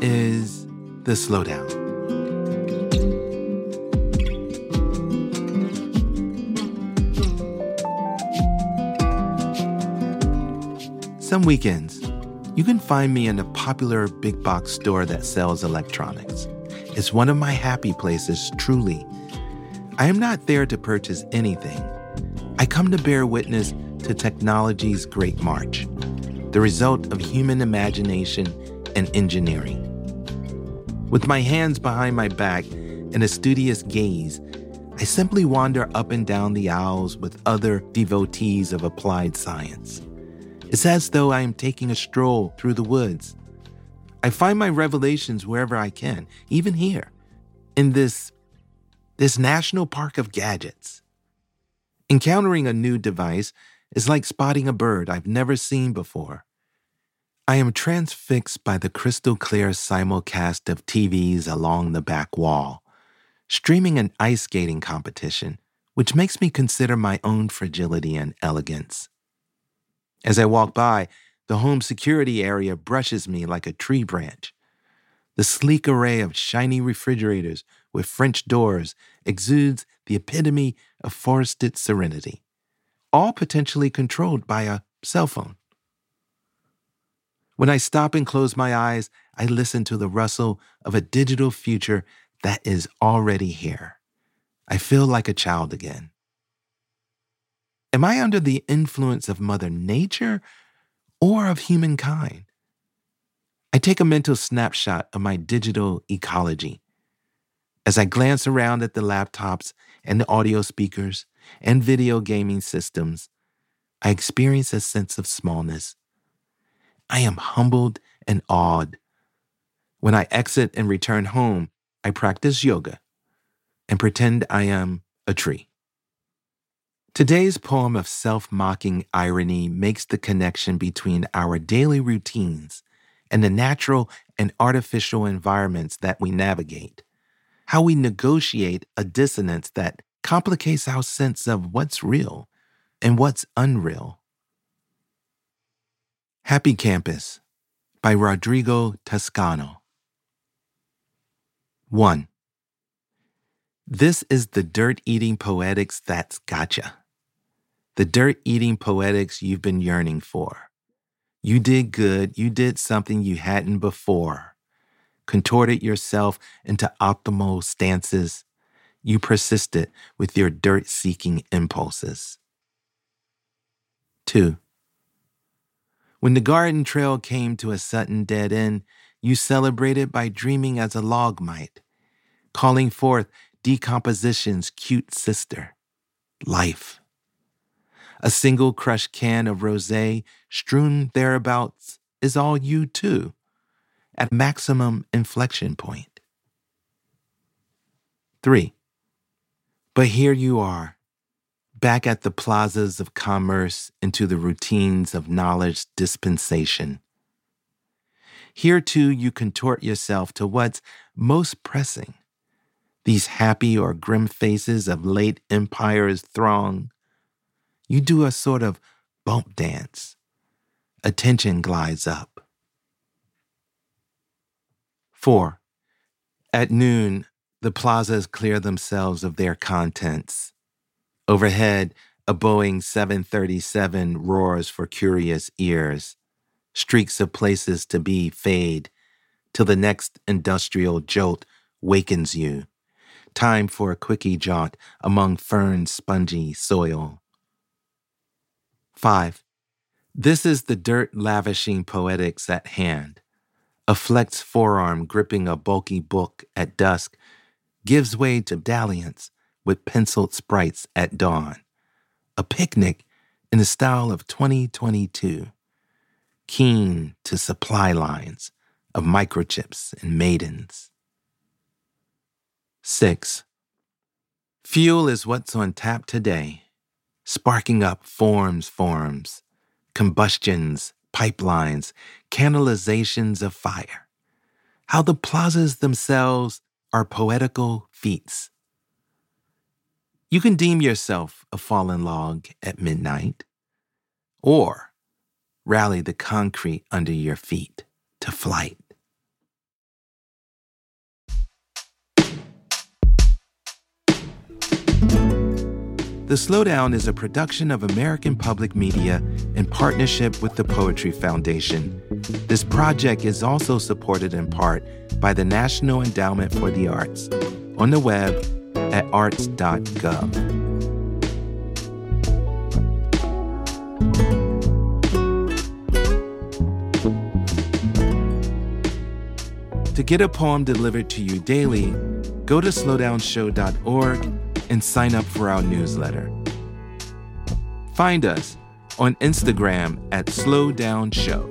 is The Slowdown. Some weekends, you can find me in a popular big box store that sells electronics. It's one of my happy places, truly. I am not there to purchase anything. I come to bear witness to technology's great march, the result of human imagination and engineering. With my hands behind my back and a studious gaze, I simply wander up and down the aisles with other devotees of applied science. It's as though I am taking a stroll through the woods. I find my revelations wherever I can, even here, in this national park of gadgets. Encountering a new device is like spotting a bird I've never seen before. I am transfixed by the crystal clear simulcast of TVs along the back wall, streaming an ice skating competition, which makes me consider my own fragility and elegance. As I walk by, the home security area brushes me like a tree branch. The sleek array of shiny refrigerators with French doors exudes the epitome of forested serenity, all potentially controlled by a cell phone. When I stop and close my eyes, I listen to the rustle of a digital future that is already here. I feel like a child again. Am I under the influence of Mother Nature or of humankind? I take a mental snapshot of my digital ecology. As I glance around at the laptops and the audio speakers and video gaming systems, I experience a sense of smallness. I am humbled and awed. When I exit and return home, I practice yoga and pretend I am a tree. Today's poem of self-mocking irony makes the connection between our daily routines and the natural and artificial environments that we navigate, how we negotiate a dissonance that complicates our sense of what's real and what's unreal. Happy Campus by Rodrigo Toscano. 1. This is the dirt-eating poetics that's gotcha. The dirt-eating poetics you've been yearning for. You did good, you did something you hadn't before. Contorted yourself into optimal stances. You persisted with your dirt-seeking impulses. 2. When the garden trail came to a sudden dead end, you celebrated by dreaming as a log might, calling forth decomposition's cute sister, life. A single crushed can of rosé strewn thereabouts is all you too, at maximum inflection point. 3. But here you are, back at the plazas of commerce into the routines of knowledge dispensation. Here too you contort yourself to what's most pressing. These happy or grim faces of late empires throng. You do a sort of bump dance. Attention glides up. 4. At noon, the plazas clear themselves of their contents. Overhead, a Boeing 737 roars for curious ears. Streaks of places to be fade, till the next industrial jolt wakens you. Time for a quickie jaunt among fern's spongy soil. 5. This is the dirt-lavishing poetics at hand. A flexed forearm gripping a bulky book at dusk gives way to dalliance with penciled sprites at dawn. A picnic in the style of 2022. Keen to supply lines, of microchips and maidens. 6. Fuel is what's on tap today, sparking up forms, combustions, pipelines, canalizations of fire. How the plazas themselves are poetical feats. You can deem yourself a fallen log at midnight, or rally the concrete under your feet to flight. The Slowdown is a production of American Public Media in partnership with the Poetry Foundation. This project is also supported in part by the National Endowment for the Arts on the web at arts.gov. To get a poem delivered to you daily, go to slowdownshow.org and sign up for our newsletter. Find us on Instagram at slowdownshow.